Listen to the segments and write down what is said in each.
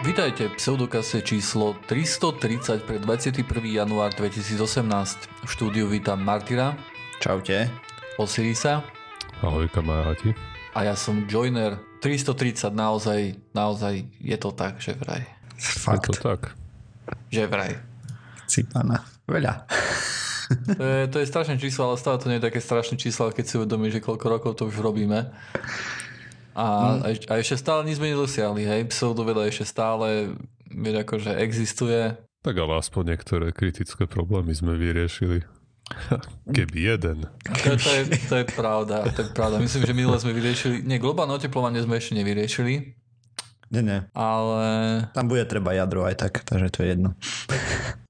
Vítajte, pseudokase číslo 330 pre 21. január 2018. V štúdiu vítam Martira. Čaute. Osirisa. Ahoj kamaráti. A ja som Joyner. 330 naozaj je to tak, že vraj. Fakt. Je to tak. Že vraj. Cipana. Veľa. To je strašné číslo, ale stále to nie je také strašné číslo, keď si uvedomíš, že koľko rokov to už robíme. A ešte stále nic sme nedosiahli, hej? Pseudoveda ešte stále, vieš, akože existuje. Tak ale aspoň niektoré kritické problémy sme vyriešili. Keby jeden. To je pravda. Myslím, že minule sme vyriešili. Nie, globálne oteplovanie sme ešte nevyriešili. Nie. Ale... Tam bude treba jadro aj tak, takže to je jedno.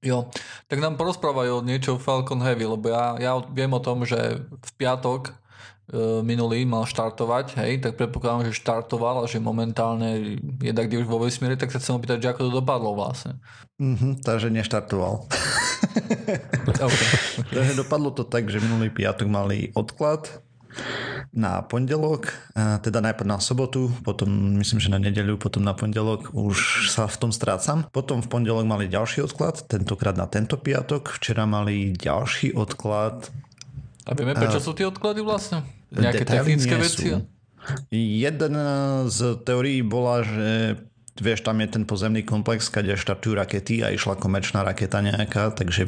Jo. Tak nám porozprávajú niečo Falcon Heavy, lebo ja viem o tom, že v piatok minulý mal štartovať, hej, tak predpokladám, že štartoval a že momentálne je tak, kde už vo vesmíre, tak sa chcem opýtať, že ako to dopadlo vlastne. Takže neštartoval. Okay. Takže dopadlo to tak, že minulý piatok mali odklad na pondelok, teda najprv na sobotu, potom myslím, že na nedeľu, potom na pondelok, už sa v tom strácam. Potom v pondelok mali ďalší odklad, tentokrát na tento piatok, včera mali ďalší odklad. A vieme, prečo sú tie odklady vlastne? Nejaké technické veci? Jeden z teórií bola, že vieš, tam je ten pozemný komplex, kde štartujú rakety a išla komerčná raketa nejaká, takže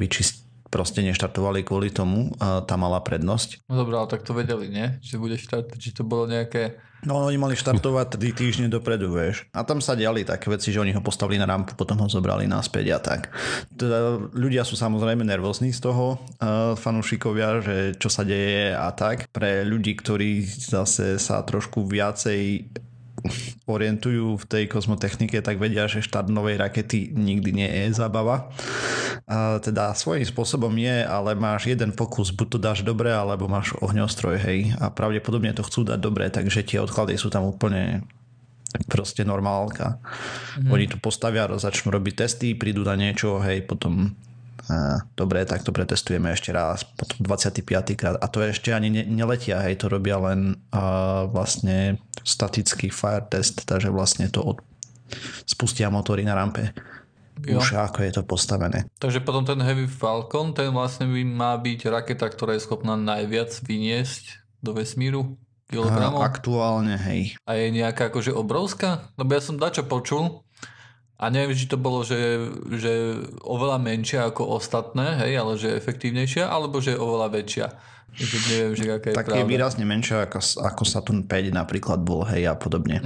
proste neštartovali kvôli tomu, tá mala prednosť. No dobrá, tak to vedeli, nie? Či bude štart, či to bolo nejaké... No oni mali štartovať 3 týždne dopredu, vieš. A tam sa diali také veci, že oni ho postavili na rampu, potom ho zobrali naspäť a tak. Teda ľudia sú samozrejme nervózni z toho, fanúšikovia, že čo sa deje a tak. Pre ľudí, ktorí zase sa trošku viacej orientujú v tej kozmotechnike, tak vedia, že štart novej rakety nikdy nie je zábava. Teda svojím spôsobom je, ale máš jeden pokus, buď to dáš dobre, alebo máš ohňostroj, hej. A pravdepodobne to chcú dať dobre, takže tie odklady sú tam úplne proste normálka. Oni to postavia, začnú robiť testy, prídu na niečo, hej, potom dobre, tak to pretestujeme ešte raz, potom 25. krát, a to ešte ani neletia, hej, to robia len vlastne statický fire test, takže vlastne to spustia motory na rampe. Jo. Už ako je to postavené. Takže potom ten Heavy Falcon, ten vlastne má byť raketa, ktorá je schopná najviac vyniesť do vesmíru kilogramov. Aktuálne, hej. A je nejaká akože obrovská? Lebo ja som dačo počul, a neviem, či to bolo, že oveľa menšia ako ostatné, hej, ale že je efektívnejšia, alebo že je oveľa väčšia. Že neviem, že aká je tak pravda. Je výrazne menšia ako Saturn V napríklad bol, hej, a podobne.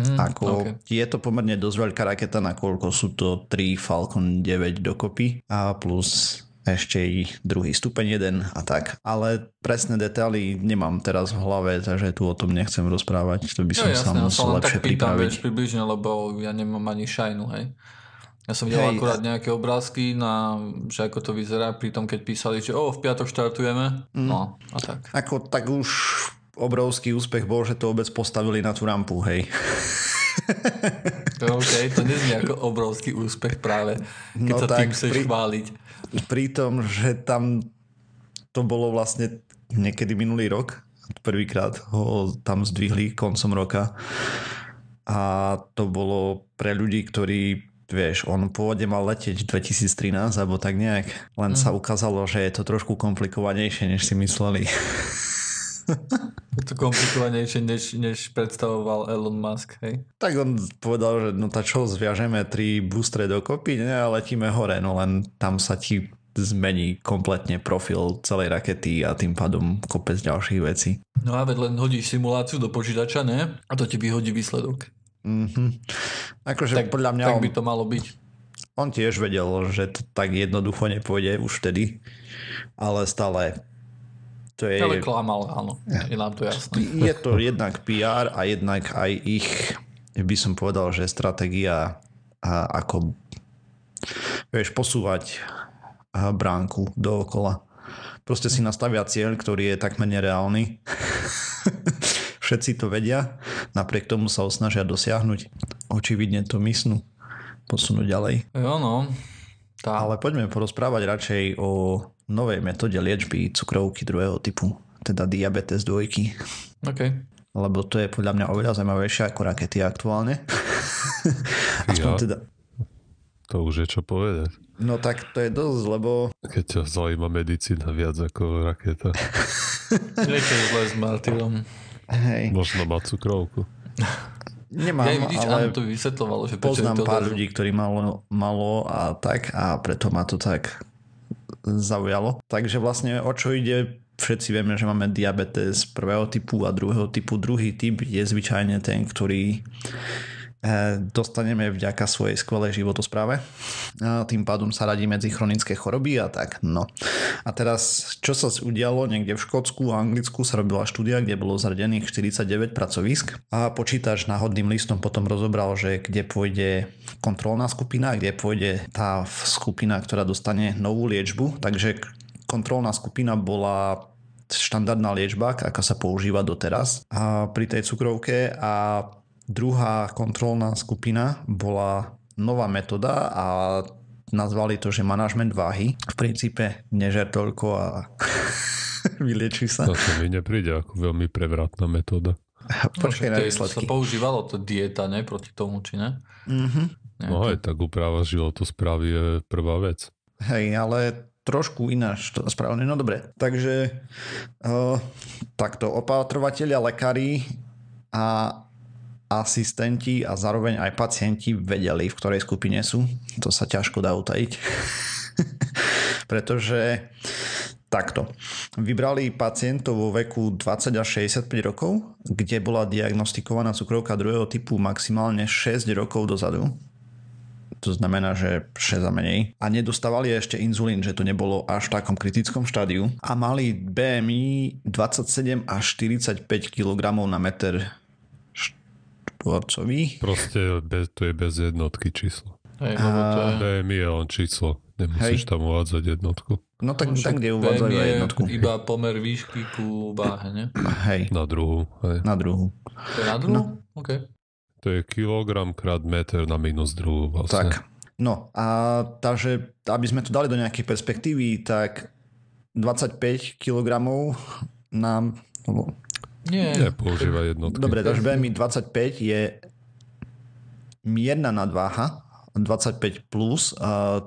Je to pomerne dosť veľká raketa, nakoľko sú to 3 Falcon 9 dokopy a plus ešte i druhý stupeň 1 a tak. Ale presné detaily nemám teraz v hlave, takže tu o tom nechcem rozprávať. To by som sa musel lepšie pripraviť. Tak pýtam približne, lebo ja nemám ani šajnu, hej. Ja som videl akurát nejaké obrázky, že ako to vyzerá pri tom, keď písali, že v piatok štartujeme. No a tak. Tak už obrovský úspech bol, že to vôbec postavili na tú rampu, hej. OK, to neznie ako obrovský úspech práve, keď sa tým chceš chváliť. Pri tom, že tam to bolo vlastne niekedy minulý rok, prvýkrát ho tam zdvihli koncom roka a to bolo pre ľudí, ktorí vieš, on pôvodne mal letieť 2013 alebo tak nejak, len sa ukázalo, že je to trošku komplikovanejšie, než si mysleli. Je to komplikovanejšie, než predstavoval Elon Musk, hej? Tak on povedal, že no tá čo, zviažeme 3 boostre dokopy, ne, a letíme hore, no len tam sa ti zmení kompletne profil celej rakety a tým pádom kopec ďalších vecí. No a veď len hodíš simuláciu do počítača, ne? A to ti vyhodí výsledok. Akože tak, podľa mňa tak by to malo byť. On tiež vedel, že to tak jednoducho nepôjde už vtedy, ale stále to je... Ale klamal, áno, je nám to jasné. Je to jednak PR a jednak aj ich, by som povedal, že stratégia ako vieš, posúvať bránku dookola. Proste si nastavia cieľ, ktorý je takmer nereálny. Všetci to vedia, napriek tomu sa snažia dosiahnuť. Očividne to mysnú posunúť ďalej. Jo no. Ale poďme porozprávať radšej o novej metóde liečby cukrovky druhého typu, teda diabetes 2. OK. Lebo to je podľa mňa oveľa zaujímavejšie ako rakety aktuálne. Aspoň teda... To už je čo povedať. No tak to je dosť, lebo... Keď ťa zaujíma medicína viac ako raketa. Niečo zle s Martirom. Hej. Možno má cukrovku. Nemám, ja vidíš, ale to vysvetľovalo, že poznám pár ľudí, ktorí malo a tak, a preto ma to tak zaujalo. Takže vlastne o čo ide, všetci vieme, že máme diabetes prvého typu a druhého typu. Druhý typ je zvyčajne ten, ktorý dostaneme vďaka svojej skvelej životospráve. Tým pádom sa radí medzi chronické choroby a tak. No. A teraz, čo sa udialo niekde v Škótsku a Anglicku, sa robila štúdia, kde bolo zradených 49 pracovisk a počítač náhodným listom potom rozobral, že kde pôjde kontrolná skupina, kde pôjde tá skupina, ktorá dostane novú liečbu. Takže kontrolná skupina bola štandardná liečba, aká sa používa doteraz pri tej cukrovke, a druhá kontrolná skupina bola nová metóda a nazvali to, že manažment váhy. V princípe nežer toľko a vyliečí sa. To mi nepríde ako veľmi prevratná metóda. Počkaj na výsledky. To sa používalo to dieta, ne? Proti tomu, či ne? Mm-hmm. No aj tak úprava životosprávy je prvá vec. Hej, ale trošku ináč to správne. No dobre. Takže takto opatrovatelia, lekári a asistenti a zároveň aj pacienti vedeli, v ktorej skupine sú. To sa ťažko dá utajiť. Pretože takto. Vybrali pacientov vo veku 20 až 65 rokov, kde bola diagnostikovaná cukrovka druhého typu maximálne 6 rokov dozadu. To znamená, že 6 a menej. A nedostávali ešte inzulín, že to nebolo až v takom kritickom štádiu. A mali BMI 27 až 45 kg na meter tvorcový. Proste to je bez jednotky číslo. Hej, to je BMI je len číslo. Nemusíš tam uvádzať jednotku. No tak, tak kde uvádzať jednotku? Iba pomer výšky ku váhe, ne? Hej. Na druhú. Hej. Na druhú. To je na druhú? No. OK. To je kilogram krát meter na minus druhú vlastne. Tak. No a takže, aby sme to dali do nejakej perspektívy, tak 25 kilogramov nám... Nie, používa jednotky. Dobre, takže BMI 25 je mierna nadváha, 25 plus,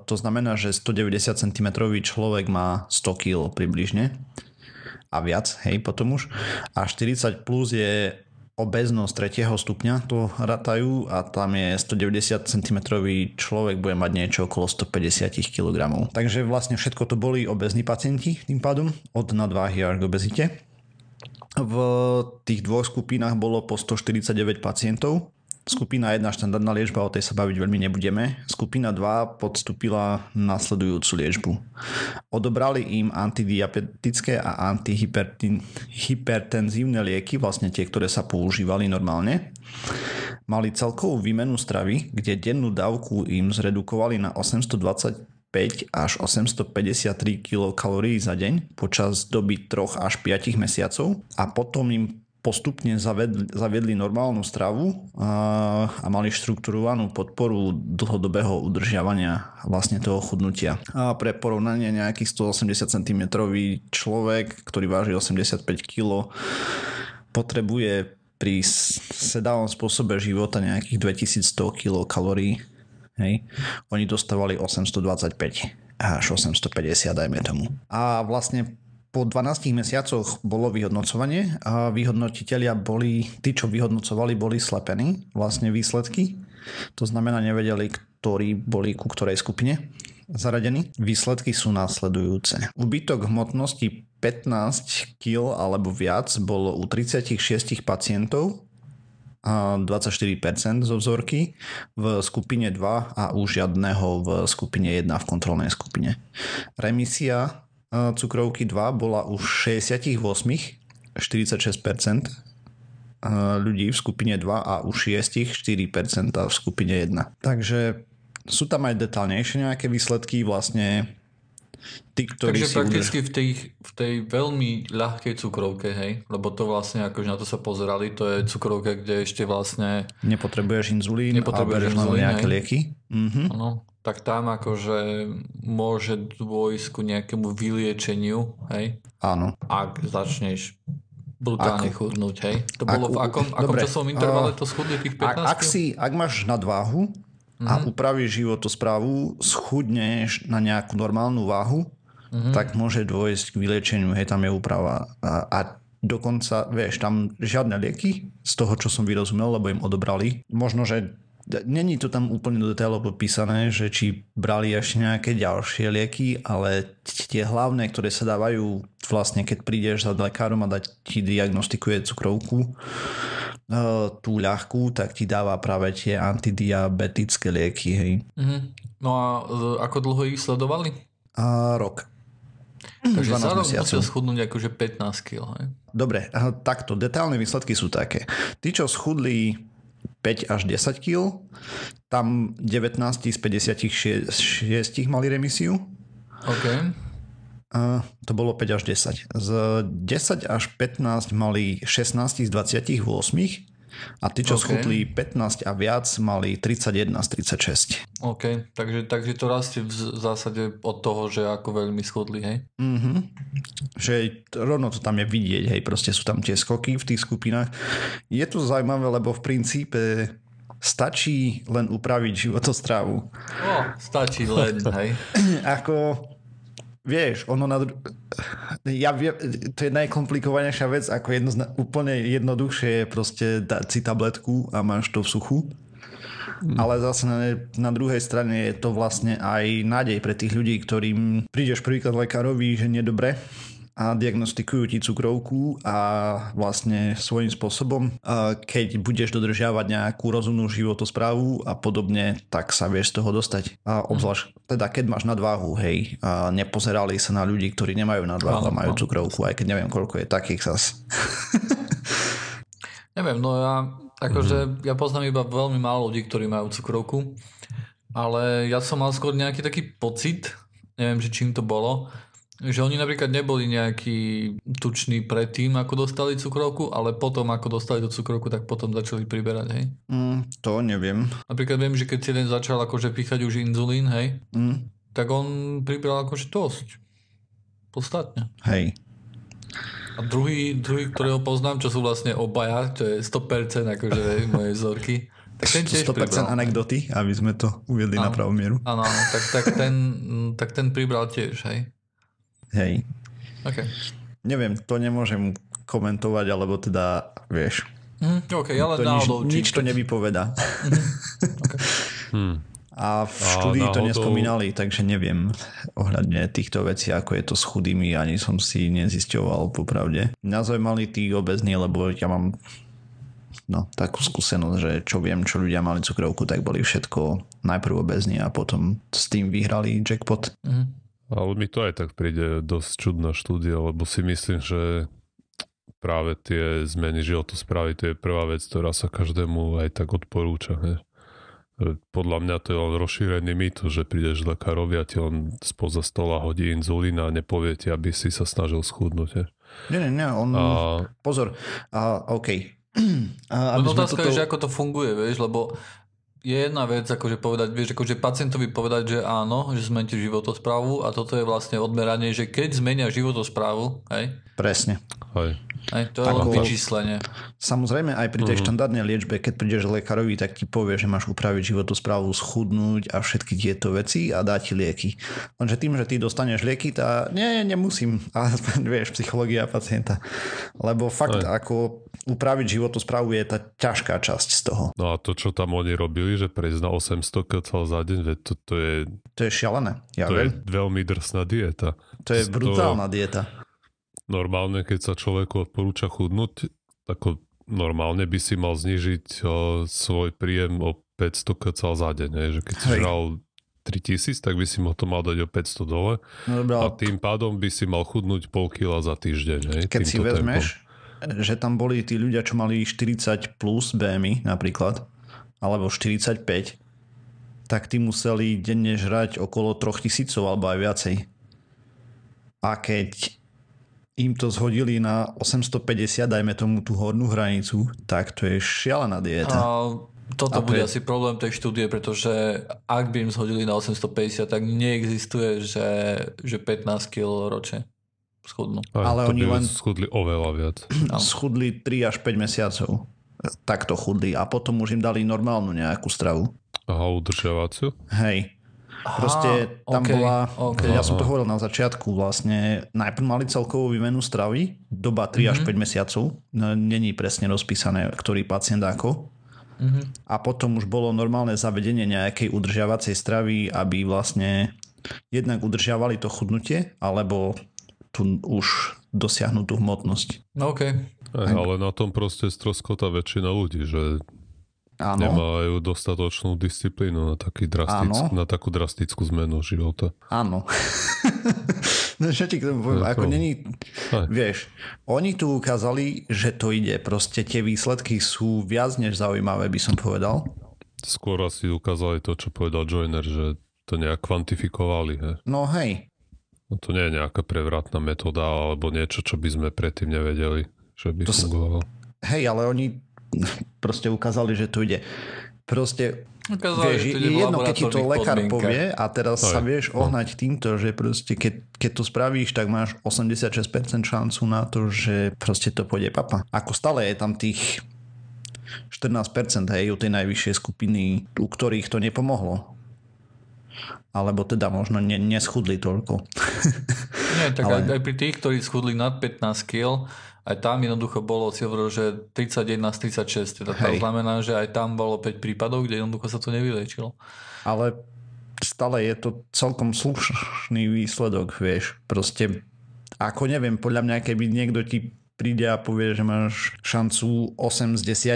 to znamená, že 190 cm človek má 100 kg približne a viac, hej, potom už. A 40 plus je obeznosť 3. stupňa, to ratajú, a tam je 190 cm človek bude mať niečo okolo 150 kg. Takže vlastne všetko to boli obezní pacienti tým pádom, od nadváhy až k obezite. V tých dvoch skupinách bolo po 149 pacientov. Skupina 1 štandardná liečba, o tej sa baviť veľmi nebudeme. Skupina 2 podstúpila nasledujúcu liečbu. Odobrali im antidiabetické a antihypertenzívne lieky, vlastne tie, ktoré sa používali normálne. Mali celkovú výmenu stravy, kde dennú dávku im zredukovali na 820 5 až 853 kilokalórií za deň počas doby 3 až 5 mesiacov, a potom im postupne zaviedli normálnu stravu a mali štrukturovanú podporu dlhodobého udržiavania vlastne toho chudnutia. A pre porovnanie, nejaký 180 cm človek, ktorý váži 85 kg, potrebuje pri sedavom spôsobe života nejakých 2100 kilokalórií. Hej. Oni dostávali 825 až 850, dajme tomu. A vlastne po 12 mesiacoch bolo vyhodnocovanie a vyhodnotitelia boli, tí, čo vyhodnocovali, boli slepení vlastne výsledky. To znamená, nevedeli, ktorí boli ku ktorej skupine zaradení. Výsledky sú následujúce. Úbytok hmotnosti 15 kg alebo viac bolo u 36 pacientov, 24% zo vzorky v skupine 2 a u žiadneho v skupine 1 v kontrolnej skupine. Remisia cukrovky 2 bola u 68, 46% ľudí v skupine 2 a u 6, 4% v skupine 1. Takže sú tam aj detaľnejšie nejaké výsledky vlastne. Tí, takže prakticky v tej veľmi ľahkej cukrovke, hej, lebo to vlastne akože na to sa pozerali, to je cukrovka, kde ešte vlastne nepotrebuješ inzulín nejaké lieky. Mm-hmm. No, tak tam akože môže dôjsť ku nejakému vyliečeniu, hej. Áno. Ak začneš brutálne chudnúť, hej. To bolo v akom časovom intervale to schudne tých 15? Ak máš nadváhu a upravíš životosprávu, schudneš na nejakú normálnu váhu, tak môže dôjsť k vyliečeniu, hej, tam je úprava. A dokonca, vieš, tam žiadne lieky z toho, čo som vyrozumel, lebo im odobrali. Možno, že není to tam úplne do detailov popísané, že či brali ešte nejaké ďalšie lieky, ale tie hlavné, ktoré sa dávajú vlastne, keď prídeš za lekárom a ti diagnostikuje cukrovku, tú ľahkú, tak ti dáva práve tie antidiabetické lieky. Hej. No a ako dlho ich sledovali? Rok. Takže za rok musel schudnúť akože 15 kg. Hej. Dobre, takto. Detailné výsledky sú také. Tí, čo schudli 5 až 10 kg, tam 19 z 56 mali remisiu. OK. To bolo 5 až 10. Z 10 až 15 mali 16 z 28 a tí, čo schudli 15 a viac, mali 31 z 36. OK, takže to rastie v zásade od toho, že ako veľmi schudli, hej? Že rovno to tam je vidieť, hej, proste sú tam tie skoky v tých skupinách. Je to zaujímavé, lebo v princípe stačí len upraviť životostravu. Stačí len, hej. Ako... Vieš, ono na... to je najkomplikovanejšia vec, ako úplne jednoduchšie je proste dať si tabletku a máš to v suchu. Ale zase na druhej strane je to vlastne aj nádej pre tých ľudí, ktorým prídeš prvýkrát lekárovi, že nedobre a diagnostikujú ti cukrovku a vlastne svojím spôsobom, keď budeš dodržiavať nejakú rozumnú životosprávu a podobne, tak sa vieš z toho dostať. A obzvlášť, teda keď máš nadváhu, hej, a nepozerali sa na ľudí, ktorí nemajú nadváhu a majú cukrovku, aj keď neviem, koľko je takých zas. Neviem, no ja akože ja poznám iba veľmi málo ľudí, ktorí majú cukrovku, ale ja som mal skôr nejaký taký pocit, neviem, že čím to bolo, že oni napríklad neboli nejakí tuční predtým, ako dostali cukrovku, ale potom, ako dostali do cukrovku, tak potom začali priberať, hej? To neviem. Napríklad viem, že keď si jeden začal akože píchať už inzulín, hej? Tak on pribral akože dosť. Podstatne. Hej. A druhý, ktorého poznám, čo sú vlastne obaja, čo je 100% akože moje vzorky, tak 100% pribral. Anekdoty, aby sme to uviedli na pravú mieru. Áno, tak ten pribral tiež, hej? Hej. Okay. Neviem, to nemôžem komentovať, alebo teda, vieš. Okay, ja len náhodou. Nič to nevypovedá. Okay. A v štúdii to nespomínali, takže neviem ohľadne týchto vecí, ako je to s chudými, ani som si nezisťoval popravde. Mňa zaujímali tí obezní, lebo ja mám takú skúsenosť, že čo ľudia mali cukrovku, tak boli všetko najprv obezní a potom s tým vyhrali jackpot. Ale mi to aj tak príde dosť čudná štúdia, lebo si myslím, že práve tie zmeny životosprávy, to je prvá vec, ktorá sa každému aj tak odporúča. Ne? Podľa mňa to je len rozšírený mýtus, že prídeš lekárovi a ti len spoza stola hodí inzulín a nepovie ti, aby si sa snažil schudnúť. Ne? Nie, pozor. OK. Otázka je, že ako to funguje, vieš, lebo... Je jedna vec, akože povedať, vieš, akože pacientovi povedať, že áno, že zmeníte životosprávu a toto je vlastne odmeranie, že keď zmenia životosprávu, hej? Presne. Hej, to je len vyčíslenie. Samozrejme, aj pri tej štandardnej liečbe, keď prídeš lekárovi, tak ti povie, že máš upraviť životosprávu, schudnúť a všetky tieto veci a dá ti lieky. Lenže tým, že ty dostaneš lieky, nemusím. A vieš, psychológia pacienta. Lebo fakt, ako upraviť životosprávu je tá ťažká časť z toho. No a to, čo tam oni robili, že prejsť na 800 kcal za deň, veď to je šialené. Je veľmi drsná dieta. To je brutálna dieta. Normálne, keď sa človeku odporúča chudnúť, ako normálne by si mal znižiť svoj príjem o 500 kcal za deň. Ne? Že keď si žral 3000, tak by si mu to mal dať o 500 dole. No, a tým pádom by si mal chudnúť pol kila za týždeň. Ne? Keď si vezmeš, že tam boli tí ľudia, čo mali 40 plus BMI napríklad, alebo 45, tak tí museli denne žrať okolo 3000 alebo aj viacej. A keď im to zhodili na 850, dajme tomu tú hornú hranicu, tak to je šialená dieta. Toto bude asi problém tej štúdie, pretože ak by im zhodili na 850, tak neexistuje, že 15 kg ročne schudnú. Ale oni len schudli oveľa viac. Schudli 3 až 5 mesiacov. Takto chudli a potom už im dali normálnu nejakú stravu. Aha, udržiavaciu? Hej. Proste tam bola, ja som to hovoril na začiatku vlastne, najprv mali celkovú výmenu stravy, doba 3 až 5 mesiacov, není presne rozpísané, ktorý pacient ako. A potom už bolo normálne zavedenie nejakej udržiavacej stravy, aby vlastne jednak udržiavali to chudnutie, alebo tu už dosiahnutú hmotnosť. Ale na tom proste stroskota väčšina ľudí, že... Áno. Nemajú dostatočnú disciplínu na takú drastickú zmenu života. Áno. No čo ti k tomu poviem? Ako není... Vieš, oni tu ukázali, že to ide. Proste tie výsledky sú viac než zaujímavé, by som povedal. Skôr asi ukázali to, čo povedal Joyner, že to nejak kvantifikovali. He? No hej. No to nie je nejaká prevratná metóda alebo niečo, čo by sme predtým nevedeli, že by fungovalo. Hej, ale oni... proste ukázali, že to ide. Proste, ukázali, vieš, to ide jedno, keď ti to lekár povie a teraz sa vieš ohnať týmto, že proste keď to spravíš, tak máš 86% šancu na to, že proste to pôjde papa. Ako stále je tam tých 14%, hej, u tej najvyššej skupiny, u ktorých to nepomohlo. Alebo teda možno neschudli toľko. Nie, tak ale... aj pri tých, ktorí schudli nad 15 kg, aj tam jednoducho bolo, si hovoril, že 31 z 36. To znamená, že aj tam bolo 5 prípadov, kde jednoducho sa to nevylečilo. Ale stále je to celkom slušný výsledok, vieš. Proste, ako neviem, podľa mňa, keby niekto ti príde a povie, že máš šancu 8 z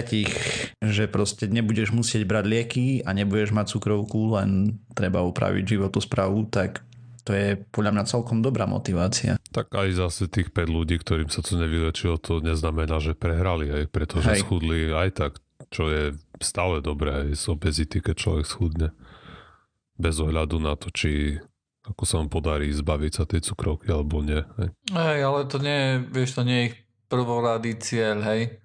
10, že proste nebudeš musieť brať lieky a nebudeš mať cukrovku, len treba upraviť životosprávu, tak to je podľa mňa celkom dobrá motivácia. Tak aj zase tých 5 ľudí, ktorým sa to nevylečilo, to neznamená, že prehrali, aj pretože schudli aj tak, čo je stále dobré aj z obezity, keď človek schudne. Bez ohľadu na to, či... ako sa vám podarí zbaviť sa tej cukrovky alebo nie. Hej, ale to nie je, vieš, to nie je ich prvoradý cieľ, hej?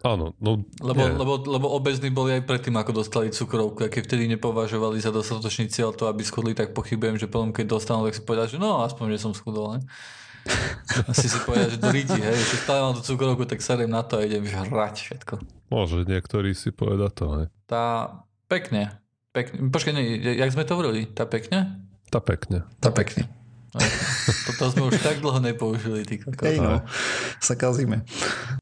Áno. No, lebo obezní boli aj predtým, ako dostali cukrovku. A keď vtedy nepovažovali za dostatočný cieľ to, aby schudli, tak pochybujem, že potom, keď dostanú, tak si povedať, že no, aspoň, že som schudol, hej? Asi si povedať, že do ryti, hej? Že stále mám tú cukrovku, tak sadem na to a idem žrať všetko. Môže niektorí si povedať to, hej? Tá pekne. Počkaj, nie, jak sme to hovorili? Tá pekne? Tá pekne. Toto sme už tak dlho nepoužili. Hej no, sa kazíme.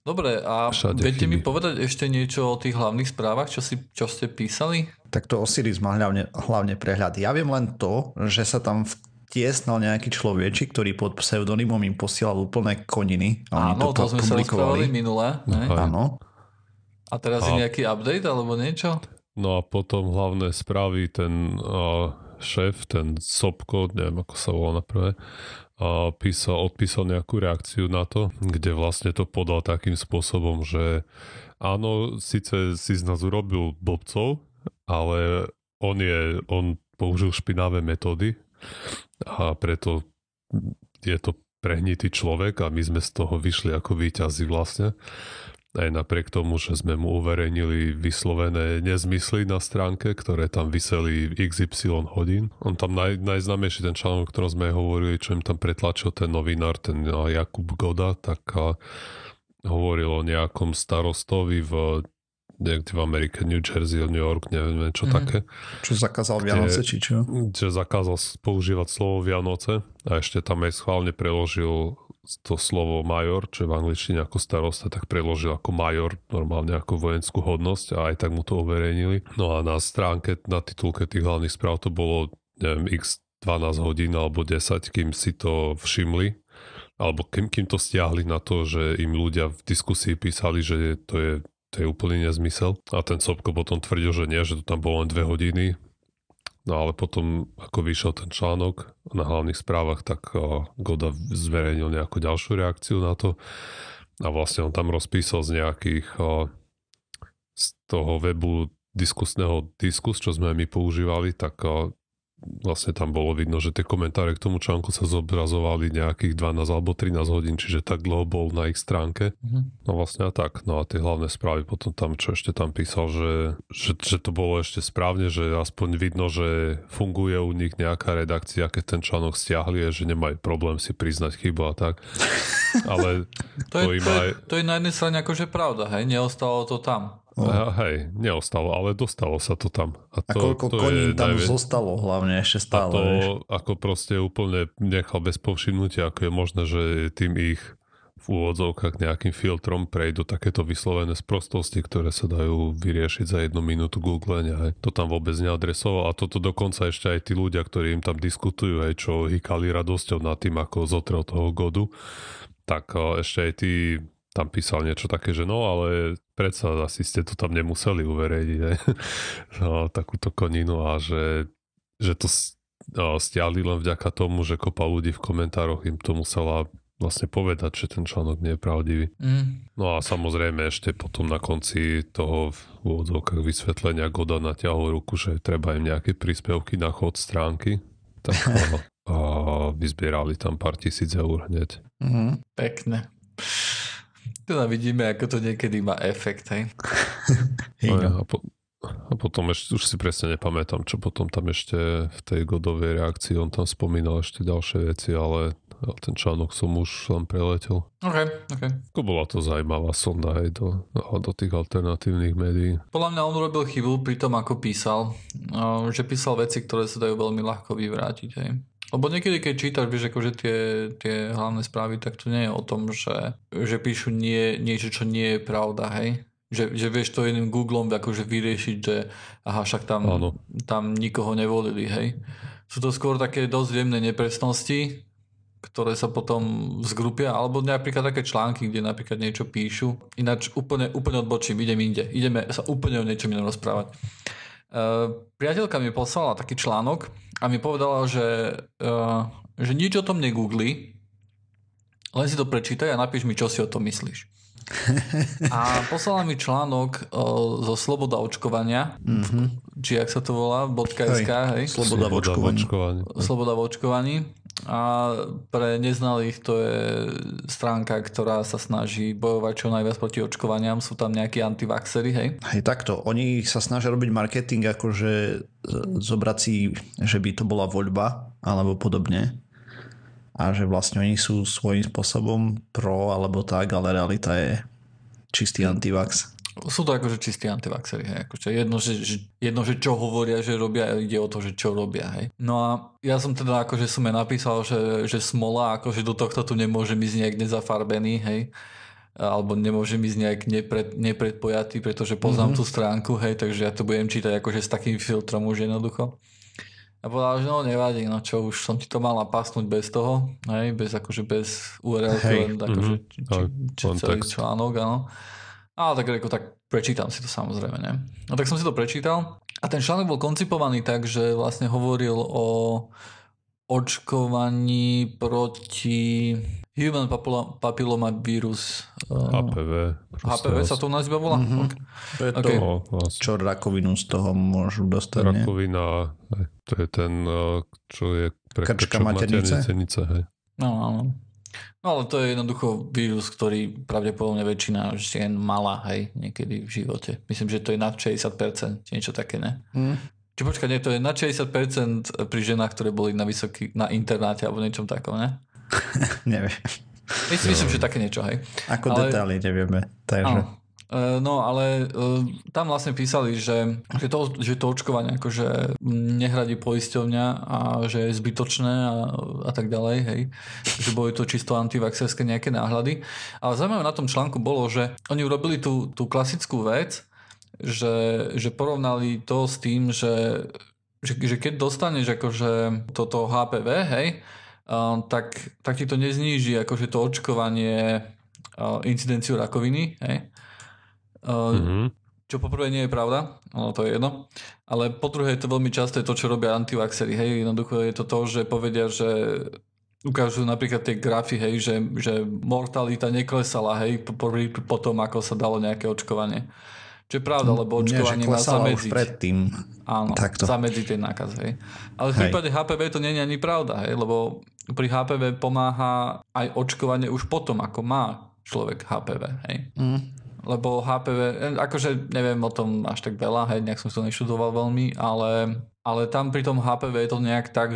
Dobre, a všade viete chyby. Mi povedať ešte niečo o tých hlavných správach, čo ste písali? Tak to Osiris má hlavne prehľad. Ja viem len to, že sa tam vtiesnal nejaký človečik, ktorý pod pseudonymom im posielal úplné koniny. Áno, to sme sa rozprávali minule. Áno. A teraz je nejaký update alebo niečo? No a potom hlavné správy, ten... šéf, ten Sobko, neviem ako sa volá naprvé, odpísal nejakú reakciu na to, kde vlastne to podal takým spôsobom, že áno, síce si z nás urobil blbcov, ale on použil špinavé metódy a preto je to prehnitý človek a my sme z toho vyšli ako víťazi vlastne. Aj napriek tomu, že sme mu uverejnili vyslovené nezmysly na stránke, ktoré tam viseli XY hodín. On tam najznámejší ten článok, o ktorom sme hovorili, čo im tam pretlačil ten novinár, ten Jakub Goda, tak hovoril o nejakom starostovi niekde v Amerike, New Jersey, New York, neviem čo také. Čo zakázal Vianoce, či čo? Čo zakázal používať slovo Vianoce a ešte tam aj schválne preložil to slovo major, čo je v angličtine ako starosta, tak preložil ako major, normálne ako vojenskú hodnosť a aj tak mu to overejnili. No a na stránke, na titulke tých hlavných správ to bolo, neviem, x 12 hodín alebo 10, kým si to všimli, alebo kým to stiahli na to, že im ľudia v diskusii písali, že to je úplný nezmysel. A ten Sobko potom tvrdil, že nie, že to tam bolo len 2 hodiny. No ale potom, ako vyšiel ten článok na hlavných správach, tak Goda zverejnil nejakú ďalšiu reakciu na to. A vlastne on tam rozpísal z toho webu diskus, čo sme my používali, tak vlastne tam bolo vidno, že tie komentáre k tomu článku sa zobrazovali nejakých 12 alebo 13 hodín, čiže tak dlho bol na ich stránke. No vlastne tak. No a tie hlavné správy potom tam, čo ešte tam písal, že to bolo ešte správne, že aspoň vidno, že funguje u nich nejaká redakcia, keď ten článok stiahli, že nemajú problém si priznať chybu a tak. Ale to je na jednej strane akože pravda, hej? Neostalo to tam. Hej, neostalo, ale dostalo sa to tam. A to, koľko to koní tam zostalo hlavne ešte stále. A to vieš? Ako proste úplne nechal bez povšimnutia, ako je možné, že tým ich v úvodzovkách nejakým filtrom prejdú takéto vyslovené sprostosti, ktoré sa dajú vyriešiť za jednu minútu googlenia. To tam vôbec neadresoval a toto dokonca ešte aj tí ľudia, ktorí im tam diskutujú, aj čo hykali radosťou nad tým, ako zotrel toho Godu, tak ešte aj tí tam písal niečo také, že no, ale predsa asi ste to tam nemuseli uverejniť, ne? No, takúto koninu a že to stiahli len vďaka tomu, že kopa ľudí v komentároch im to musela vlastne povedať, že ten článok nie je pravdivý. Mm. No a samozrejme ešte potom na konci toho v úvodzovkách vysvetlenia Goda natiahol ruku, že treba im nejaké príspevky na chod stránky. Tak a vyzbierali tam pár tisíc eur hneď. Mm, pekne. Teda vidíme, ako to niekedy má efekt, hej. A potom ešte, už si presne nepamätám, čo potom tam ešte v tej Godovej reakcii, on tam spomínal ešte ďalšie veci, ale ten článok som už len preletel. OK. Ako bola to zaujímavá sonda aj do tých alternatívnych médií. Podľa mňa on urobil chybu pri tom, ako písal, že písal veci, ktoré sa dajú veľmi ľahko vyvrátiť, hej. Lebo niekedy, keď čítaš, vieš, akože tie hlavné správy, tak to nie je o tom, že píšu niečo, čo nie je pravda, hej? Že vieš to jedným Googlom akože vyriešiť, že aha, však tam nikoho nevolili, hej? Sú to skôr také dosť jemné nepresnosti, ktoré sa potom zgrupia, alebo napríklad také články, kde napríklad niečo píšu. Ináč úplne odbočím, ideme sa úplne o niečom inom rozprávať. Priateľka mi poslala taký článok a mi povedala, že nič o tom negoogli, len si to prečítaj a napíš mi, čo si o tom myslíš. A poslala mi článok zo Sloboda očkovania, mm-hmm. či jak sa to volá, .sk, hej? Sloboda očkovaní. A pre neznalých to je stránka, ktorá sa snaží bojovať čo najviac proti očkovaniam. Sú tam nejakí antivaxery, hej? Hej, takto. Oni sa snažia robiť marketing akože zobrať si, že by to bola voľba alebo podobne. A že vlastne oni sú svojím spôsobom pro alebo tak, ale realita je čistý antivax. Sú to akože čistí antivaxery, hej. Akože jedno, že čo hovoria, že robia, ide o to, že čo robia, hej. No a ja som teda akože som jej napísal, že smola, akože do tohto tu nemôžem ísť nejak nezafarbený, hej. Alebo nemôžem ísť nejak nepredpojatý, pretože poznám tú stránku, hej, takže ja to budem čítať akože s takým filtrom už jednoducho. A povedal, že no nevadí, no čo, už som ti to mal napásnuť bez toho, hej, bez URL, len akože či celý článok, áno. Ale tak prečítam si to samozrejme, ne? No tak som si to prečítal a ten článok bol koncipovaný tak, že vlastne hovoril o očkovaní proti human papillomavírus. HPV sa to u nás iba volá? Mm-hmm. Okay. Čo rakovinu z toho môžu dostať, nie? Rakovina, to je ten, čo je krčka maternice. Hej. No. No ale to je jednoducho vírus, ktorý pravdepodobne väčšina žien mala aj niekedy v živote. Myslím, že to je nad 60%, niečo také, ne? Mm. Či počkaj, nie, to je nad 60% pri ženách, ktoré boli na internáte alebo niečom takom, ne? Neviem. Myslím, že také niečo, hej. Ako ale detaily nevieme, takže. No, ale tam vlastne písali, že to očkovanie akože nehradí poisťovňa a že je zbytočné a tak ďalej, hej. Že boli to čisto antivaxerské nejaké náhľady. Ale zaujímavé na tom článku bolo, že oni urobili tú klasickú vec, že porovnali to s tým, že keď dostaneš akože toto HPV, hej, tak ti to nezníži akože to očkovanie incidenciu rakoviny, hej. Čo poprvé nie je pravda, ono to je jedno, ale po druhé je to veľmi často to, čo robia antivaxery, hej, jednoducho je to, že povedia, že ukážu napríklad tie grafy, hej, že mortalita neklesala, hej, po tom, ako sa dalo nejaké očkovanie. Čo je pravda, lebo očkovanie má zamedziť. Predtým. Áno, zamedziť tej nákaz, hej. Ale v prípade HPV to nie je ani pravda, hej, lebo pri HPV pomáha aj očkovanie už potom, ako má človek HPV, hej. Lebo HPV, akože neviem o tom až tak veľa, hej, nejak som to neštudoval veľmi, ale tam pri tom HPV je to nejak tak,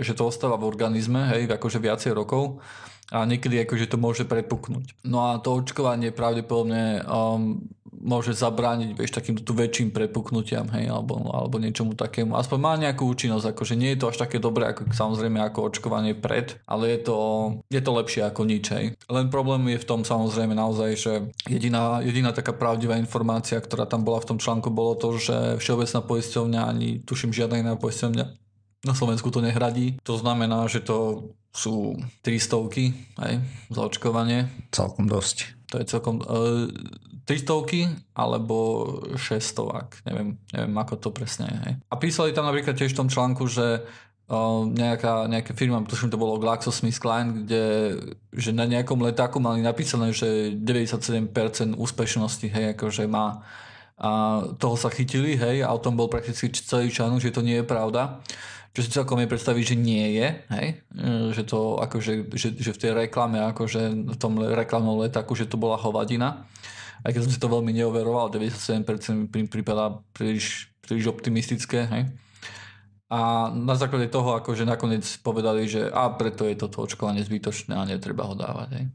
že to ostáva v organizme, hej, akože viacej rokov a niekedy akože to môže prepuknúť. No a to očkovanie pravdepodobne môže zabrániť, vieš, takým tu väčším prepuknutiam, hej, alebo niečomu takému. Aspoň má nejakú účinnosť, akože nie je to až také dobré, ako samozrejme ako očkovanie pred, ale je to lepšie ako nič, hej. Len problém je v tom samozrejme naozaj, že jediná taká pravdivá informácia, ktorá tam bola v tom článku, bolo to, že Všeobecná poisťovňa ani tuším žiadna iná poisťovňa na Slovensku to nehradí. To znamená, že to sú 300 aj za očkovanie. Celkom dosť. To je celkom 300 alebo 600. Neviem ako to presne je. Hej. A písali tam napríklad tiež v tom článku, že nejaká firma, tuším to bolo GlaxoSmithKline, že na nejakom letáku mali napísané, že 97% úspešnosti, hej, akože má. A toho sa chytili, hej, a o tom bol prakticky celý článok, že to nie je pravda. Čo si celkom je predstaviť, že nie je, hej, že to akože, že v tej reklame, akože v tom reklamnom letáku, že to bola hovadina. Aj keď som si to veľmi neoveroval, 97% prípada príliš optimistické, hej. A na základe toho, akože nakoniec povedali, že a preto je toto očkovanie zbytočné a netreba ho dávať, hej.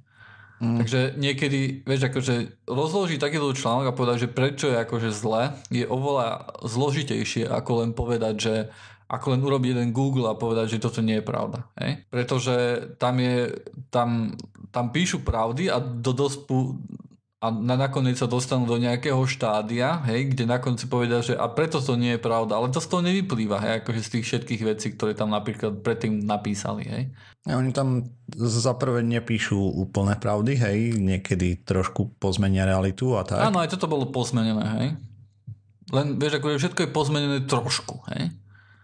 Takže niekedy, vieš, akože rozložiť takýto článok a povedať, že prečo je akože zle, je oveľa zložitejšie, ako len povedať, že ako len urobiť jeden Google a povedať, že toto nie je pravda. Hej? Pretože tam píšu pravdy a nakoniec sa dostanú do nejakého štádia, hej, kde na konci povedia, že a preto to nie je pravda, ale to z toho nevyplýva, hej, akože z tých všetkých vecí, ktoré tam napríklad predtým napísali, hej. Ja, oni tam zaprvé nepíšu úplné pravdy, hej, niekedy trošku pozmenia realitu a tak. Áno, aj toto bolo pozmenené, hej. Len, vieš, akože všetko je pozmenené trošku, hej.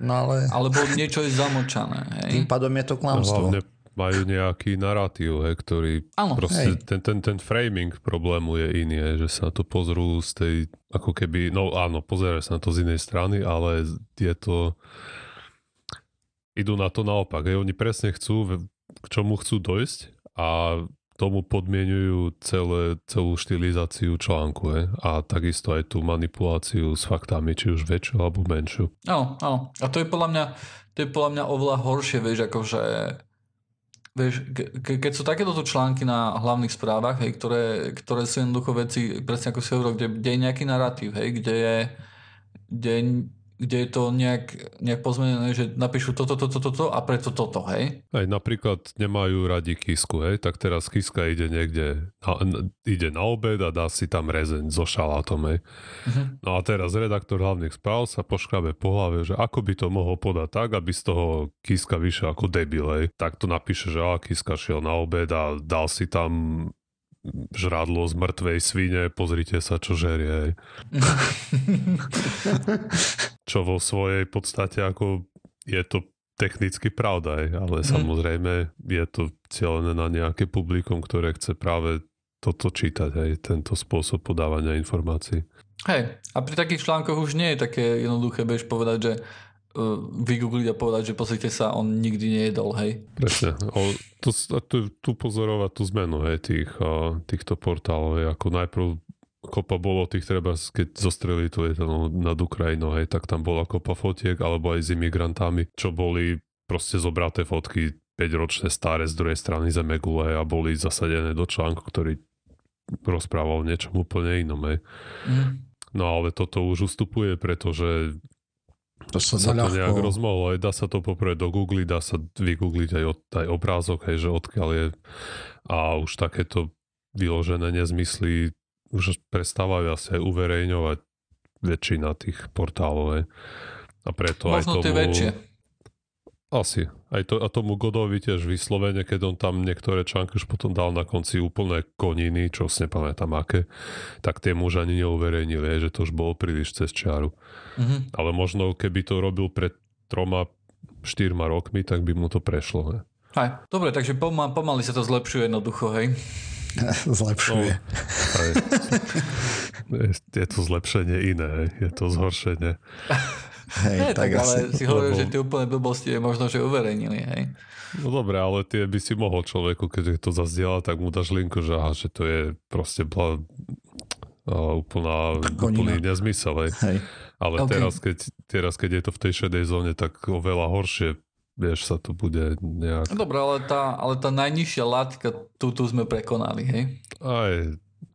No ale... Alebo niečo je zamočané, hej. Tým pádom je to klamstvo. No, majú nejaký narratív, hej, ktorý ano, proste ten framing problému je iný, hej, že sa to pozrú z tej, ako keby, no áno, pozerajú sa na to z inej strany, ale je to, idú na to naopak, hej, oni presne chcú, k čomu chcú dojsť a tomu podmienujú celú štilizáciu článku, hej, a takisto aj tú manipuláciu s faktami, či už väčšiu alebo menšiu. Áno, áno, a to je podľa mňa oveľa horšie, vieš, akože... Vieš, keď sú takéto články na hlavných správach, hej, ktoré sú jednoducho veci, presne ako si hovoril, kde je nejaký narratív, hej, kde je to nejak pozmenené, že napíšu toto a preto toto, hej. Hej, napríklad nemajú radi Kisku, hej, tak teraz Kiska ide niekde, ide na obed a dá si tam rezeň so šalátom, hej. Uh-huh. No a teraz redaktor hlavných správ sa poškrabe po hlave, že ako by to mohol podať tak, aby z toho Kiska vyšiel ako debil, hej. Tak to napíše, že Kiska šiel na obed a dal si tam žrádlo z mŕtvej svine, pozrite sa, čo žerie. Čo vo svojej podstate ako je to technicky pravda, ale samozrejme je to cieľené na nejaké publikum, ktoré chce práve toto čítať, aj tento spôsob podávania informácií. Hej, a pri takých článkoch už nie je také jednoduché, budeš povedať, že vygoogliť a povedať, že pozrite sa, on nikdy nejedol, hej. Presne. Tu pozorovať tú zmenu, hej, týchto portálov, hej, ako najprv kopa bolo tých, treba, keď zostrelili to lietadlo nad Ukrajinou, hej, tak tam bola kopa fotiek, alebo aj s imigrantami, čo boli proste zobraté fotky 5-ročné staré z druhej strany zemegule a boli zasadené do článku, ktorý rozprával o niečom úplne inom, hej. Mm. No ale toto už ustupuje, pretože To sa to nejak rozmohlo, dá sa to poprvé do Google, dá sa vygoogliť aj obrázok, hej, že odkiaľ je, a už takéto vyložené nezmysly už prestávajú asi aj uverejňovať väčšina tých portálov. Hej. A preto možno aj tomu... Asi. A tomu Godovi tiež vyslovene, keď on tam niektoré články už potom dal na konci úplné koniny, čo si nepamätám aké, tak tie muž ani neuverejnili, že to už bolo príliš cez čiaru. Mm-hmm. Ale možno keby to robil pred 3-4 rokmi, tak by mu to prešlo. Ne? Aj, dobre, takže pomaly sa to zlepšuje jednoducho, hej? Zlepšuje. No, je to zlepšenie iné, hej? Je to zhoršenie. Hej, tak ale si hovoril, že tie úplne blbosti je možno, že uverejnili, hej. No dobre, ale tie by si mohol človeku, keď to zazdiela, tak mu dáš linku, že aha, že to je proste úplný nezmysel, hej. Hej. Ale okay. teraz, keď je to v tej šedej zóne, tak oveľa horšie, vieš, sa to bude nejak... No dobre, ale tá najnižšia látka, tu sme prekonali, hej. Aj,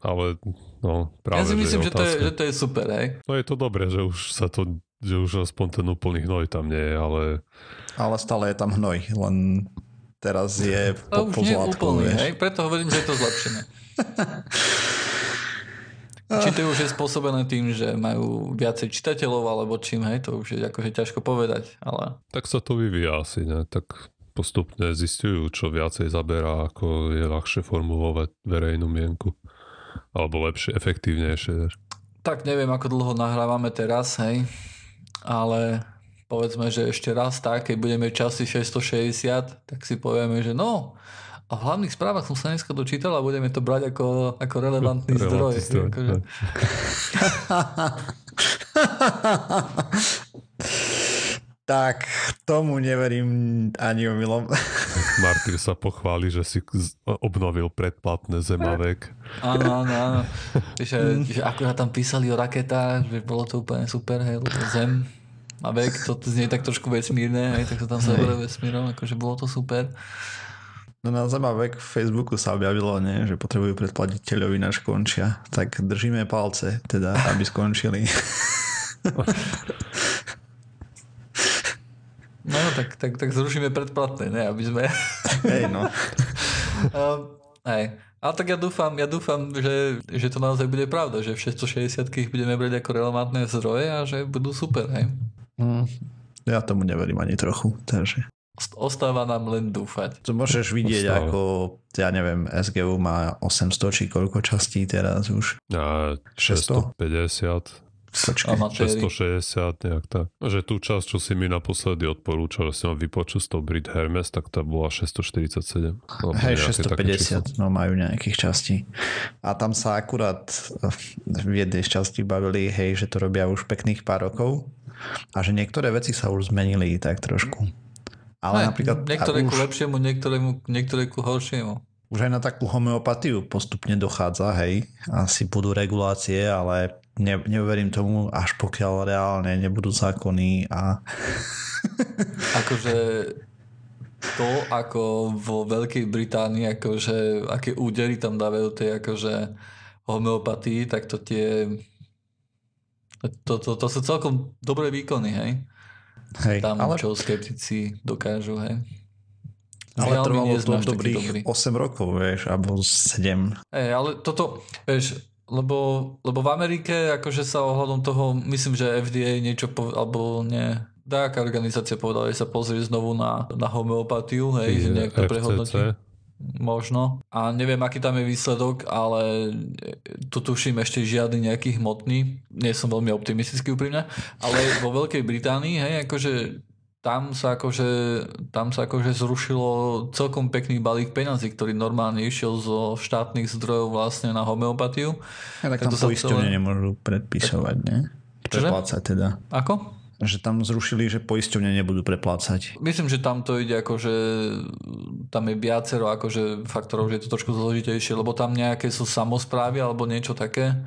ale no práve. Ja si myslím, že to je super, hej. No je to dobré, že už sa to, že už aspoň ten úplný hnoj tam nie je, ale... Ale stále je tam hnoj, len teraz je po vládku, vieš. Hej, preto hovorím, že je to zlepšené. Či to už je spôsobené tým, že majú viacej čitateľov, alebo čím, hej, to už je akože ťažko povedať, ale... Tak sa to vyvíja asi, ne? Tak postupne zistujú, čo viacej zaberá, ako je ľahšie formulovať verejnú mienku. Alebo lepšie, efektívnejšie. Tak neviem, ako dlho nahrávame teraz, hej, ale povedzme, že ešte raz tak, keď budeme v časti 660, tak si povieme, že no... A v hlavných správach som sa dneska dočítal a budeme to brať ako, ako relevantný zdroj. Akože. Tak, tomu neverím ani omylom. Martir sa pochváli, že si obnovil predplatné Zemavek. Áno, áno, áno. Že akurát tam písali o raketách, že bolo to úplne super, hej, Zem a vek, to znie tak trošku vesmírne, hej, tak to tam sa bolo vesmírom, akože bolo to super. No na Zemavek v Facebooku sa objavilo, nie? Že potrebujú predplatiteľovi, než končia. Tak držíme palce, teda, aby skončili. No tak zrušíme predplatné, ne? Aby sme... Hej, no. Hej. Ale tak ja dúfam, že to naozaj bude pravda, že v 660-kých budeme brať ako relevantné zdroje a že budú super, hej? Ja tomu neverím ani trochu, takže... Ostáva nám len dúfať. To môžeš vidieť, ako, ja neviem, SGU má 800 či koľko častí teraz už? 650. Počkej, 660 nejak tak. Že tú časť, čo si mi naposledy odporúčal, že si mám vypočul s tou Brit Hermes, tak tá bola 647. Hej, 650, no majú nejakých častí. A tam sa akurát v jednej z častí bavili, hej, že to robia už pekných pár rokov a že niektoré veci sa už zmenili tak trošku. Ale napríklad niektoré ku lepšiemu, niektoré ku horšiemu. Už aj na takú homeopatiu postupne dochádza, hej. Asi budú regulácie, ale neverím tomu, až pokiaľ reálne nebudú zákony a... Akože to, ako vo Veľkej Británii, akože aké údery tam dávajú tej akože homeopatii, tak to tie... To sú celkom dobré výkony, hej. Hej, tam, ale... čo skeptici dokážu, hej. Ale trvalo to dobrých 8 rokov, vieš, alebo 7. Hej, ale toto, vieš, lebo v Amerike akože sa ohľadom toho, myslím, že FDA niečo povedal, alebo nie, taká organizácia povedala, že sa pozrie znovu na homeopatiu, hej, že nejak to prehodnotí. Možno. A neviem, aký tam je výsledok, ale tu tuším ešte žiadny nejaký hmotný. Nie som veľmi optimistický úprimne, ale vo Veľkej Británii, hej, akože tam sa akože zrušilo celkom pekný balík peňazí, ktorý normálne išiel zo štátnych zdrojov vlastne na homeopatiu. Ja, tak tam poisťovne nemôžu predpisovať, ne? Preplácať teda. Ako? Že tam zrušili, že poisťovne nebudú preplácať. Myslím, že tam to ide akože tam je viacero akože faktorov, že je to trošku zložitejšie, lebo tam nejaké sú samosprávy alebo niečo také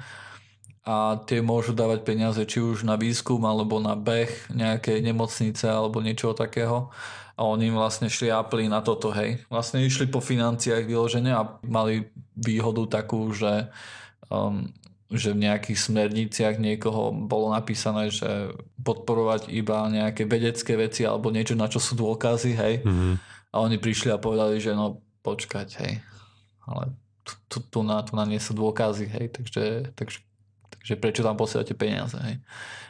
a tie môžu dávať peniaze či už na výskum alebo na beh nejakej nemocnice alebo niečoho takého a oni vlastne šliapli na toto, hej. Vlastne išli po financiách vyloženia a mali výhodu takú, že v nejakých smerniciach niekoho bolo napísané, že podporovať iba nejaké vedecké veci alebo niečo, na čo sú dôkazy, hej. Mm-hmm. A oni prišli a povedali, že no počkať, hej. Ale tu na nie sú dôkazy, hej. Takže prečo tam posielate peniaze, hej.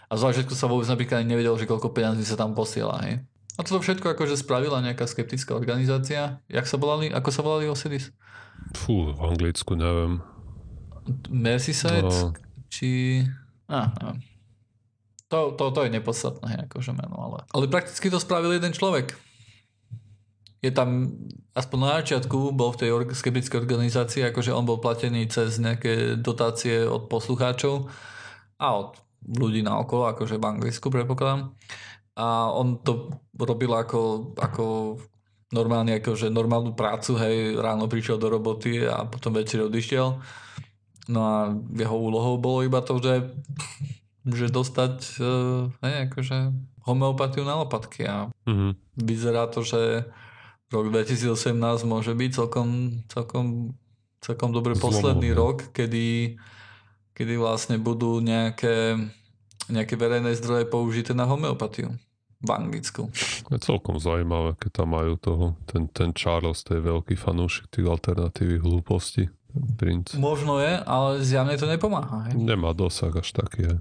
A zvlášť sa vôbec napríklad nevedel, že koľko peniazí sa tam posiela, hej. A toto všetko akože spravila nejaká skeptická organizácia. Ako sa volali Osiris? Fú, v Anglicku neviem. Merseyside? No. Či... neviem. To je nepodstatné, hej, akože meno, ale prakticky to spravil jeden človek. Je tam, aspoň na začiatku bol v tej skeptickej organizácii, akože on bol platený cez nejaké dotácie od poslucháčov a od ľudí naokolo, akože v Anglicku predpokladám. A on to robil ako normálne, akože normálnu prácu, hej, ráno prišiel do roboty a potom večer odišiel. No a jeho úlohou bolo iba to, že dostať akože homeopatiu na lopatky a vyzerá to, že rok 2018 môže byť celkom celkom dobre posledný rok, kedy vlastne budú nejaké verejné zdroje použité na homeopatiu v Anglicku. Je celkom zaujímavé, keď tam majú toho. Ten Charles, to je veľký fanúšik tých alternatívnych hlúpostí. Prince. Možno je, ale zjavne to nepomáha. Hej? Nemá dosah až taký. Hej.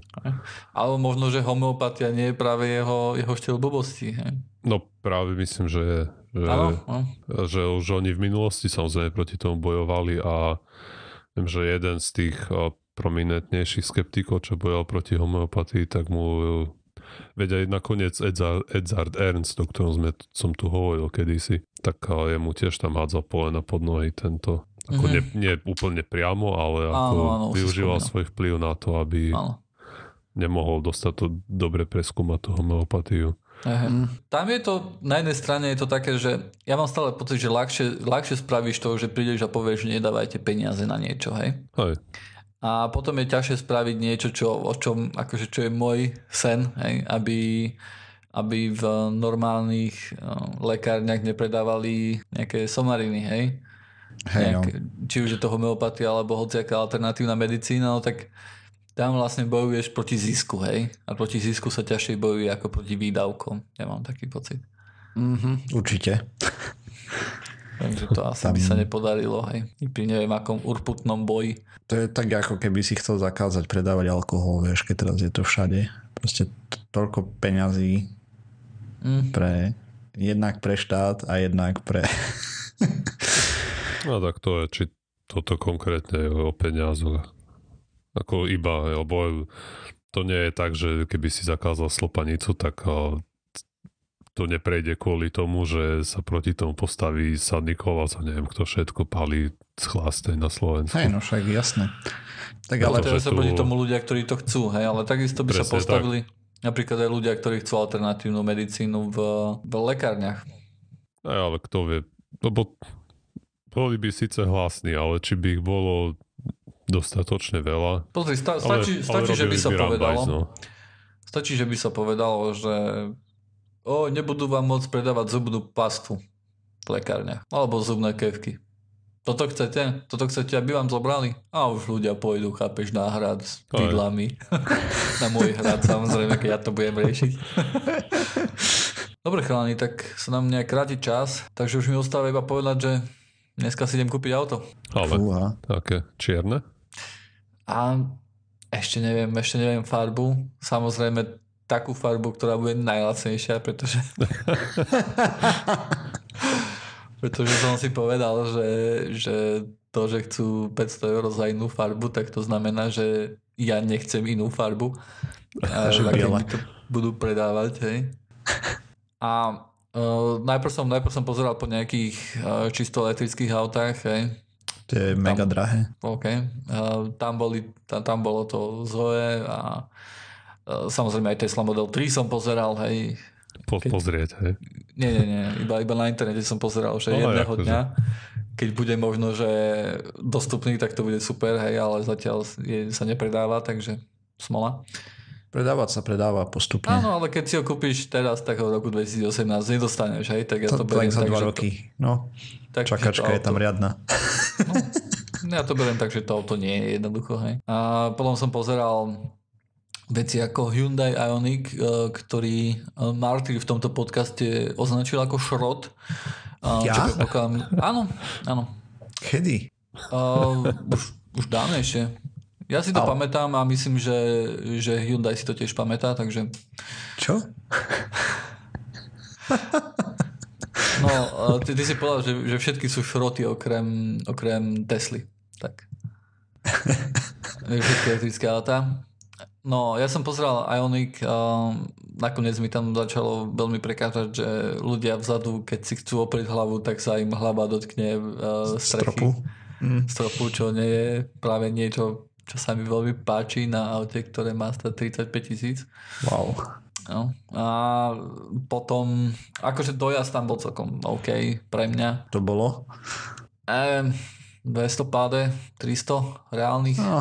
Ale možno, že homeopatia nie je práve jeho štýl blbosti. Hej? No práve myslím, že je. Že už oni v minulosti samozrejme proti tomu bojovali a viem, že jeden z tých prominentnejších skeptikov, čo bojoval proti homeopatii, tak mu... Veď aj nakoniec Edzard Ernst, o ktorom som tu hovoril kedysi, tak jemu tiež tam hádzal polena pod nohy tento. Ako nie úplne priamo, ale ako áno, využíval svoj vplyv na to, aby nemohol dostať to dobre preskúmať tú homeopatiu. Tam je to, na jednej strane je to také, že ja mám stále pocit, že ľahšie spravíš to, že prídeš a povieš, že nedávajte peniaze na niečo, hej? Hej. A potom je ťažšie spraviť niečo, čo je môj sen, hej? Aby v normálnych lekárniach nepredávali nejaké somariny, hej? Hej, nejak, či už je to homeopatia alebo hociaká alternatívna medicína, no tak tam vlastne bojuješ proti zisku, hej? A proti zisku sa ťažšie bojuje ako proti výdavkom. Ja mám taký pocit. Určite. Takže to asi by sa nepodarilo, hej. Pri neviem akom urputnom boji. To je tak, ako keby si chcel zakázať predávať alkohol, vieš, keď teraz je to všade. Proste toľko peňazí pre... Jednak pre štát a jednak pre... No tak to je, či toto konkrétne je o peniazoch. Ako iba, lebo to nie je tak, že keby si zakázal slopanicu, tak to neprejde kvôli tomu, že sa proti tomu postaví Sadnikov a sa neviem, kto všetko palí z chlástej na Slovensku. Hej, no však jasné. Tak ale teraz sa proti tomu ľudia, ktorí to chcú, hej, ale takisto by sa postavili napríklad aj ľudia, ktorí chcú alternatívnu medicínu v lekárniach. Hej, ale kto vie, lebo boli by síce hlasní, ale či by ich bolo dostatočne veľa. Pozri, stačí, že by sa povedalo. No. Stačí, že by sa povedalo, že nebudú vám môcť predávať zubnú pastu v lekárniach. Alebo zubné kefky. Toto chcete, aby vám zobrali? A už ľudia pôjdu, chápeš, na hrad s pidlami. Na môj hrad, samozrejme, keď ja to budem riešiť. Dobre, chalani, tak sa nám nejak kráti čas, takže už mi ostáva iba povedať, že dneska si idem kúpiť auto. Ale také čierne? A ešte neviem farbu. Samozrejme, takú farbu, ktorá bude najlacnejšia, pretože som si povedal, že to, že chcú 500 eur za inú farbu, tak to znamená, že ja nechcem inú farbu. A že mi to budú predávať, hej. A najprv som pozeral po nejakých čisto elektrických autách. Hej. To je mega drahé. Okay. Tam bolo to ZOE a samozrejme aj Tesla Model 3 som pozeral. Hej. Pozrieť, hej? Nie. Iba na internete som pozeral, že jedného dňa, keď bude možno, že dostupný, tak to bude super, hej, ale zatiaľ sa nepredáva, takže smola. Predávať sa predáva postupne. Áno, ale keď si ho kúpiš teraz, tak ho v roku 2018 nedostaneš, hej? Tak ja to beriem tak, že... roky. No, tak, čakačka je tam riadna. No, ja to beriem tak, že to auto nie je jednoducho, hej? A potom som pozeral veci ako Hyundai Ioniq, ktorý Martir v tomto podcaste označil ako šrot. Ja? Áno. Kedy? Už dávnejšie. Ja si to pamätám a myslím, že Hyundai si to tiež pamätá, takže... Čo? No, ty si povedal, že všetky sú šroty okrem Tesly. Tak. Všetky elektrické autá. No, ja som pozeral Ioniq a nakoniec mi tam začalo veľmi prekážať, že ľudia vzadu, keď si chcú oprieť hlavu, tak sa im hlava dotkne strechy. Stropu, čo nie je práve niečo... čo sa mi veľmi páči na aute, ktoré má stať 35 000. Wow. No. A potom, akože dojazd tam bol celkom OK pre mňa. To bolo? 200 páde, 300 reálnych. No,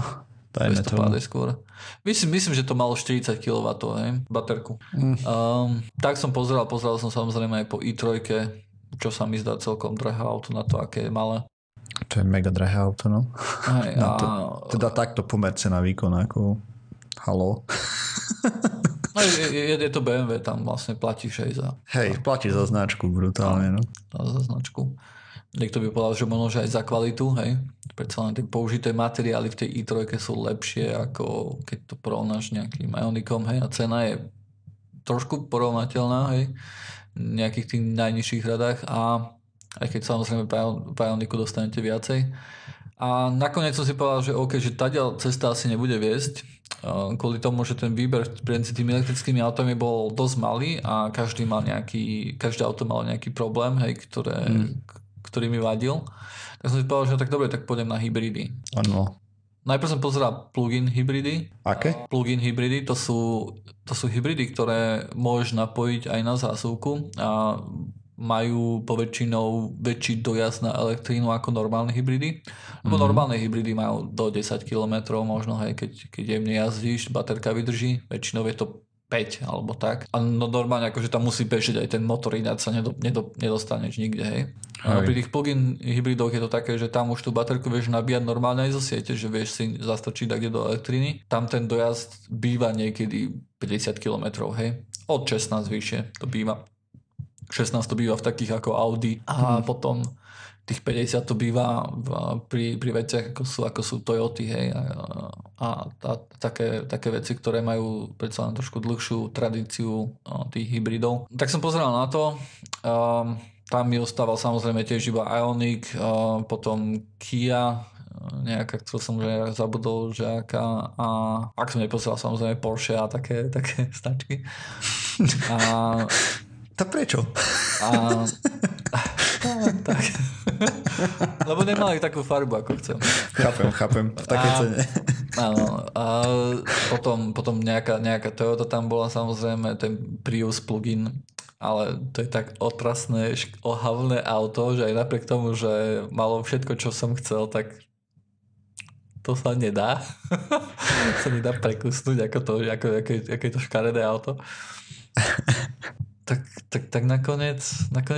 dajme 200 páde skôr. Myslím, že to malo 40 kW, hej, baterku. Tak som pozeral som samozrejme aj po i3, čo sa mi zdá celkom drahé auto na to, aké je malé. To je mega drahé auto, no. Aj, no to, teda takto pomerce na výkon, ako haló. No, je to BMW, tam vlastne platíš aj za... Hej, platíš za značku brutálne, no. Za značku. Niekto by povedal, že možno aj za kvalitu, hej. Predsa len tie použité materiály v tej i3 sú lepšie, ako keď to porovnáš nejakým Ioniqom, hej. A cena je trošku porovnateľná, hej. V nejakých tých najnižších radách a aj keď samozrejme v Ioniqu dostanete viacej. A nakoniec som si povedal, že OK, že tá cesta asi nebude viesť, kvôli tomu, že ten výber medzi tými elektrickými autami bol dosť malý a každé auto malo nejaký problém, hej, ktorý mi vadil. Tak som si povedal, že tak dobre, tak pôjdem na hybridy. Ano. Najprv som pozeral plug-in hybridy. Aké? Plug-in hybridy, to sú hybridy, ktoré môžeš napojiť aj na zásuvku a majú poväčšinou väčší dojazd na elektrínu ako normálne hybridy. Lebo normálne hybridy majú do 10 km možno, hej, keď jemne jazdíš, baterka vydrží, väčšinou je to 5 alebo tak. A no normálne akože tam musí bežiť aj ten motor, ináč sa nedostaneš nikde, hej. A pri tých plug-in hybridoch je to také, že tam už tú baterku vieš nabíjať normálne aj zo siete, že vieš si zastrčiť kde do elektriny. Tam ten dojazd býva niekedy 50 km, hej. Od 16 vyššie to býva. 16 to býva v takých ako Audi a potom tých 50 to býva pri veciach ako sú Toyoty, hej, a také veci, ktoré majú predsa len trošku dlhšiu tradíciu tých hybridov. Tak som pozeral na to, tam mi ostával samozrejme tiež iba Ioniq, potom Kia, nejaká, ktorú som už zabudol, že aká, a ak som nepozeral samozrejme Porsche a také značky. To prečo? Tak. Lebo nemali takú farbu, ako chcem. Chápem. V takej cene. Áno. A potom nejaká Toyota tam bola samozrejme, ten Prius plug-in, ale to je tak otrasné, ohavné auto, že aj napriek tomu, že malo všetko, čo som chcel, tak to sa nedá. To sa nedá prekusnúť, ako je to škaredé auto. Tak nakoniec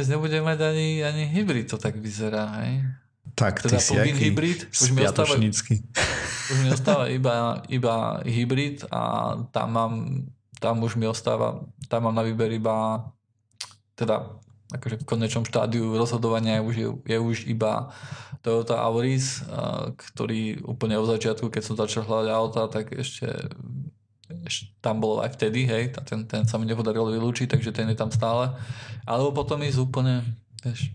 nebude mať ani hybrid, to tak vyzerá, hej? Tak, teda ty si aký spiatočnícky. Už mi ostáva iba hybrid a tam mám na výber iba, teda akože v konečnom štádiu rozhodovania je už iba Toyota Auris, ktorý úplne od začiatku, keď som začal hľadať auta, tak ešte tam bolo aj vtedy, hej, ten sa mi nepodarilo vylúčiť, takže ten je tam stále. Alebo potom ísť úplne, vieš,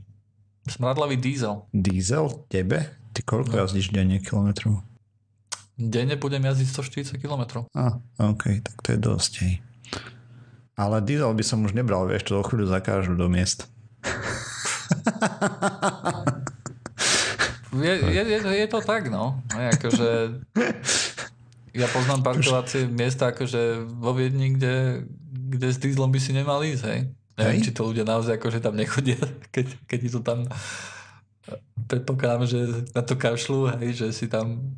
smradlavý diesel. Diesel? Tebe? Ty koľko jazdíš denne kilometrov? Denne budem jazdiť 140 kilometrov. OK, tak to je dosť, hej. Ale diesel by som už nebral, vieš, to do chvíľu zakážu do miest. Je to tak, no. Akože... Ja poznám parkovacie miesta akože vo Viedni, kde s dieselom by si nemal ísť, hej. Neviem, či to ľudia naozaj akože tam nechodia, keď to tam... Predpokladám, že na to kašľú, hej, že tam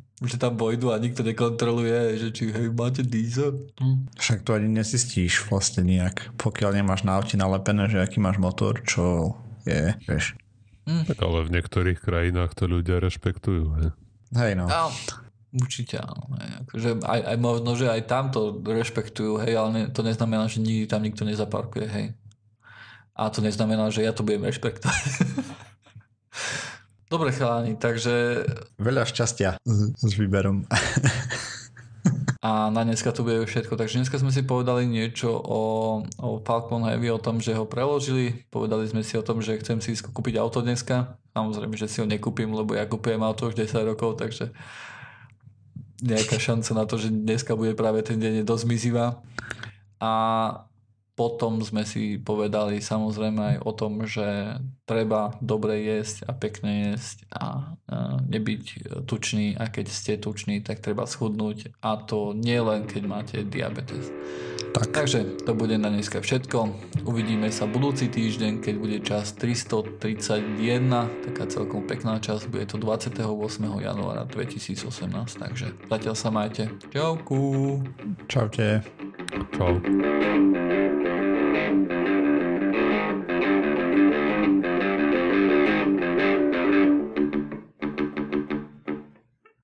vojdu a nikto nekontroluje, že či hej, máte diesel. Však to ani nezistíš vlastne nejak, pokiaľ nemáš na aute nalepené, že aký máš motor, čo je, vieš. Tak ale v niektorých krajinách to ľudia rešpektujú, hej. Hej, no. Určite áno. Akože aj možno, že aj tam to rešpektujú, hej, ale to neznamená, že nikdy tam nikto nezaparkuje, hej. A to neznamená, že ja to budem rešpektovať. Dobre, chalani, takže... Veľa šťastia s výberom. A na dneska to bude všetko. Takže dneska sme si povedali niečo o Falcon Heavy, o tom, že ho preložili. Povedali sme si o tom, že chcem si kúpiť auto dneska. Samozrejme, že si ho nekúpim, lebo ja kúpujem auto už 10 rokov, takže... nejaká šanca na to, že dneska bude práve ten deň, je dosť mizivá. A potom sme si povedali samozrejme aj o tom, že treba dobre jesť a pekne jesť a nebyť tučný, a keď ste tuční, tak treba schudnúť, a to nie len keď máte diabetes. Tak. Takže to bude na dneska všetko. Uvidíme sa budúci týždeň, keď bude čas 331, taká celkom pekná časť, bude to 28. januára 2018, takže zatiaľ sa majte. Čauku. Čaute. Čau.